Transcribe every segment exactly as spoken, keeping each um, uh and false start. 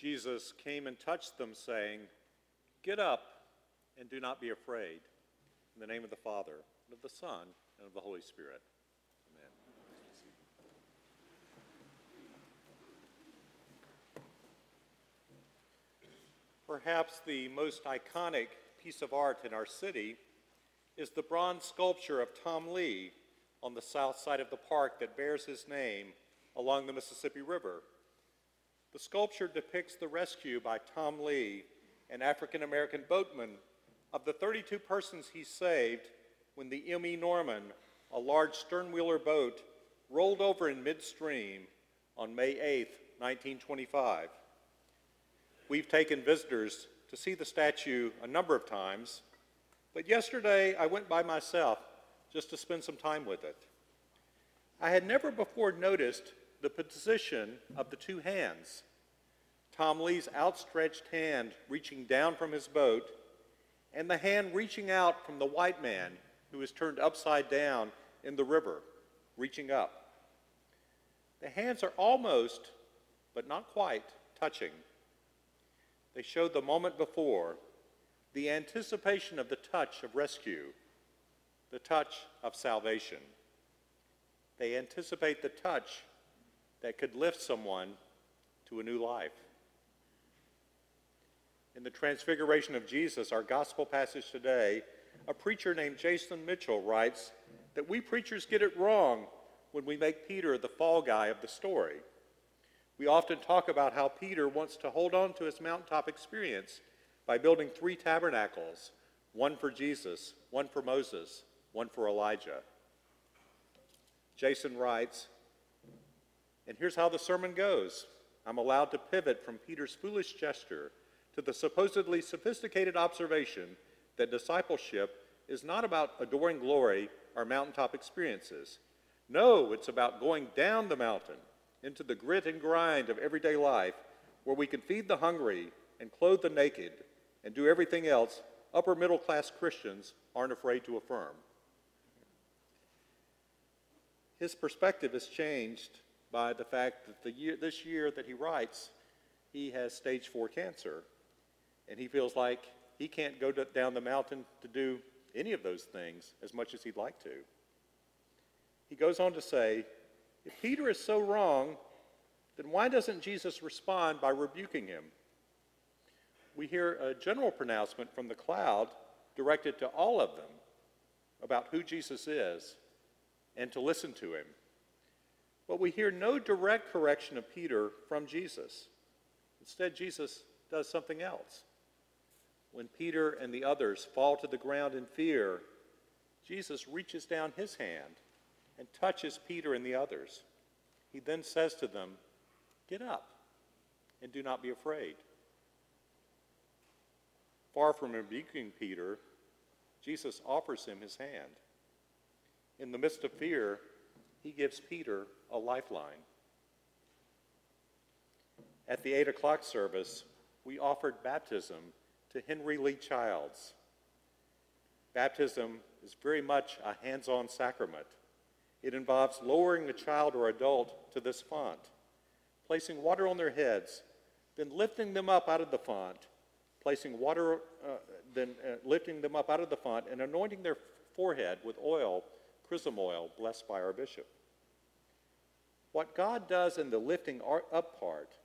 Jesus came and touched them, saying, "Get up and do not be afraid." In the name of the Father, and of the Son, and of the Holy Spirit. Perhaps the most iconic piece of art in our city is the bronze sculpture of Tom Lee on the south side of the park that bears his name along the Mississippi River. The sculpture depicts the rescue by Tom Lee, an African-American boatman, of the thirty-two persons he saved when the M E Norman, a large stern-wheeler boat, rolled over in midstream on May eighth, nineteen twenty-five. We've taken visitors to see the statue a number of times, but yesterday I went by myself just to spend some time with it. I had never before noticed the position of the two hands, Tom Lee's outstretched hand reaching down from his boat, and the hand reaching out from the white man who is turned upside down in the river, reaching up. The hands are almost, but not quite, touching. They showed the moment before, the anticipation of the touch of rescue, the touch of salvation. They anticipate the touch that could lift someone to a new life. In the Transfiguration of Jesus, our gospel passage today, a preacher named Jason Mitchell writes that we preachers get it wrong when we make Peter the fall guy of the story. We often talk about how Peter wants to hold on to his mountaintop experience by building three tabernacles, one for Jesus, one for Moses, one for Elijah. Jason writes, and here's how the sermon goes. I'm allowed to pivot from Peter's foolish gesture to the supposedly sophisticated observation that discipleship is not about adoring glory or mountaintop experiences. No, it's about going down the mountain, into the grit and grind of everyday life, where we can feed the hungry and clothe the naked and do everything else upper middle class Christians aren't afraid to affirm. His perspective is changed by the fact that the year, this year that he writes, he has stage four cancer, and he feels like he can't go down the mountain to do any of those things as much as he'd like to. He goes on to say, if Peter is so wrong, then why doesn't Jesus respond by rebuking him? We hear a general pronouncement from the cloud directed to all of them about who Jesus is and to listen to him. But we hear no direct correction of Peter from Jesus. Instead, Jesus does something else. When Peter and the others fall to the ground in fear, Jesus reaches down his hand and touches Peter and the others. He then says to them, "Get up and do not be afraid." Far from rebuking Peter, Jesus offers him his hand. In the midst of fear, he gives Peter a lifeline. At the eight o'clock service, we offered baptism to Henry Lee Childs. Baptism is very much a hands-on sacrament. It involves lowering a child or adult to this font, placing water on their heads, then lifting them up out of the font, placing water, uh, then uh, lifting them up out of the font and anointing their forehead with oil, Chrism oil, blessed by our bishop. What God does in the lifting up part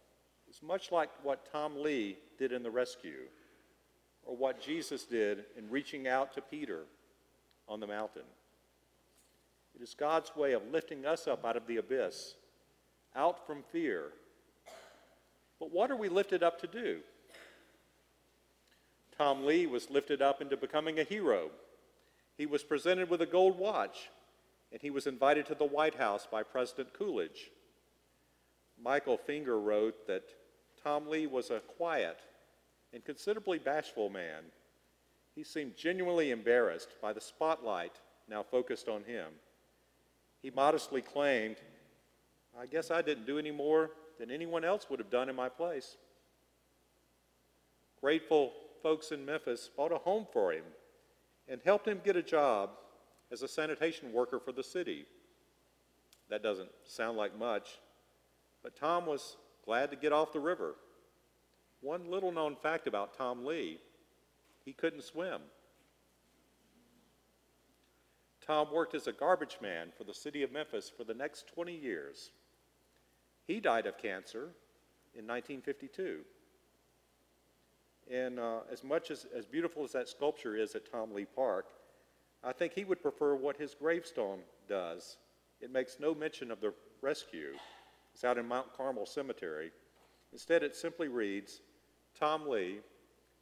is much like what Tom Lee did in the rescue, or what Jesus did in reaching out to Peter on the mountain. It is God's way of lifting us up out of the abyss, out from fear. But what are we lifted up to do? Tom Lee was lifted up into becoming a hero. He was presented with a gold watch, and he was invited to the White House by President Coolidge. Michael Finger wrote that Tom Lee was a quiet and considerably bashful man. He seemed genuinely embarrassed by the spotlight now focused on him. He modestly claimed, I guess I didn't do any more than anyone else would have done in my place. Grateful folks in Memphis bought a home for him and helped him get a job as a sanitation worker for the city. That doesn't sound like much, but Tom was glad to get off the river. One little known fact about Tom Lee, he couldn't swim. Tom worked as a garbage man for the city of Memphis for the next twenty years. He died of cancer in nineteen fifty-two. And uh, as much as, as beautiful as that sculpture is at Tom Lee Park, I think he would prefer what his gravestone does. It makes no mention of the rescue. It's out in Mount Carmel Cemetery. Instead, it simply reads, Tom Lee,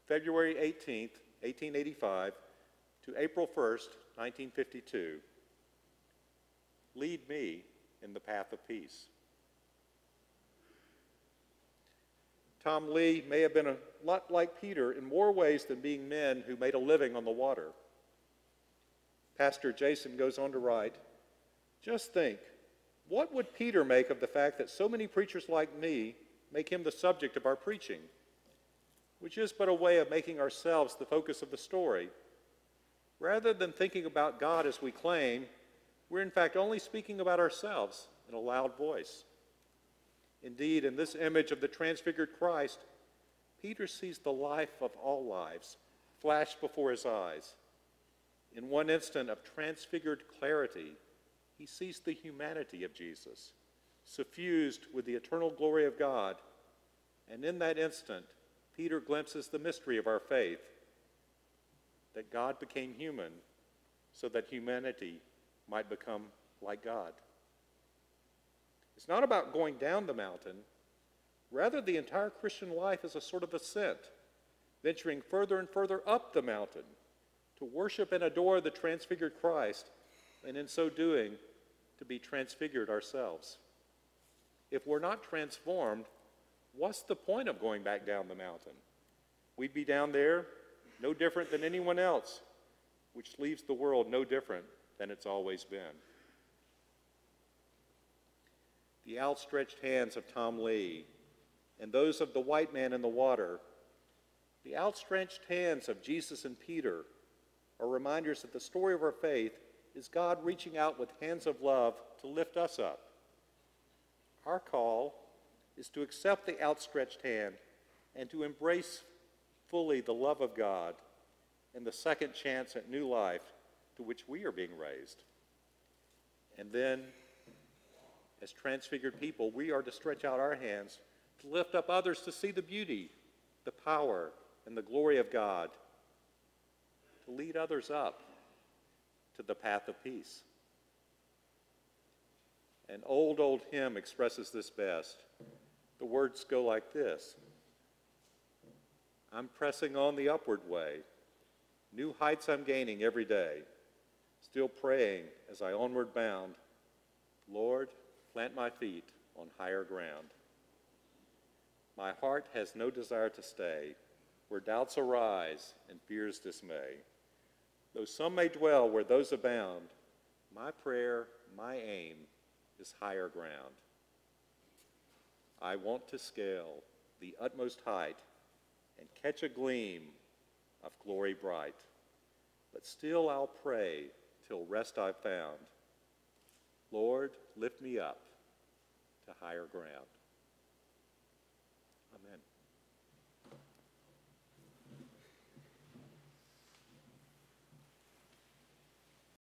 February eighteenth, eighteen eighty-five to April first, nineteen fifty-two. Lead me in the path of peace. Tom Lee may have been a lot like Peter in more ways than being men who made a living on the water. Pastor Jason goes on to write, just think, what would Peter make of the fact that so many preachers like me make him the subject of our preaching, which is but a way of making ourselves the focus of the story. Rather than thinking about God as we claim, we're in fact only speaking about ourselves in a loud voice. Indeed, in this image of the transfigured Christ, Peter sees the life of all lives flash before his eyes. In one instant of transfigured clarity, he sees the humanity of Jesus, suffused with the eternal glory of God. And in that instant, Peter glimpses the mystery of our faith, that God became human so that humanity might become like God. It's not about going down the mountain. Rather, the entire Christian life is a sort of ascent, venturing further and further up the mountain to worship and adore the transfigured Christ, and in so doing, to be transfigured ourselves. If we're not transformed, what's the point of going back down the mountain? We'd be down there no different than anyone else, which leaves the world no different than it's always been. The outstretched hands of Tom Lee and those of the white man in the water, the outstretched hands of Jesus and Peter, are reminders that the story of our faith is God reaching out with hands of love to lift us up. Our call is to accept the outstretched hand and to embrace fully the love of God and the second chance at new life to which we are being raised. And then, as transfigured people, we are to stretch out our hands to lift up others to see the beauty, the power, and the glory of God, to lead others up to the path of peace. An old, old hymn expresses this best. The words go like this. I'm pressing on the upward way. New heights I'm gaining every day. Still praying as I onward bound. Lord, plant my feet on higher ground. My heart has no desire to stay where doubts arise and fears dismay. Though some may dwell where those abound, my prayer, my aim, is higher ground. I want to scale the utmost height and catch a gleam of glory bright, but still I'll pray till rest I've found. Lord, lift me up to higher ground.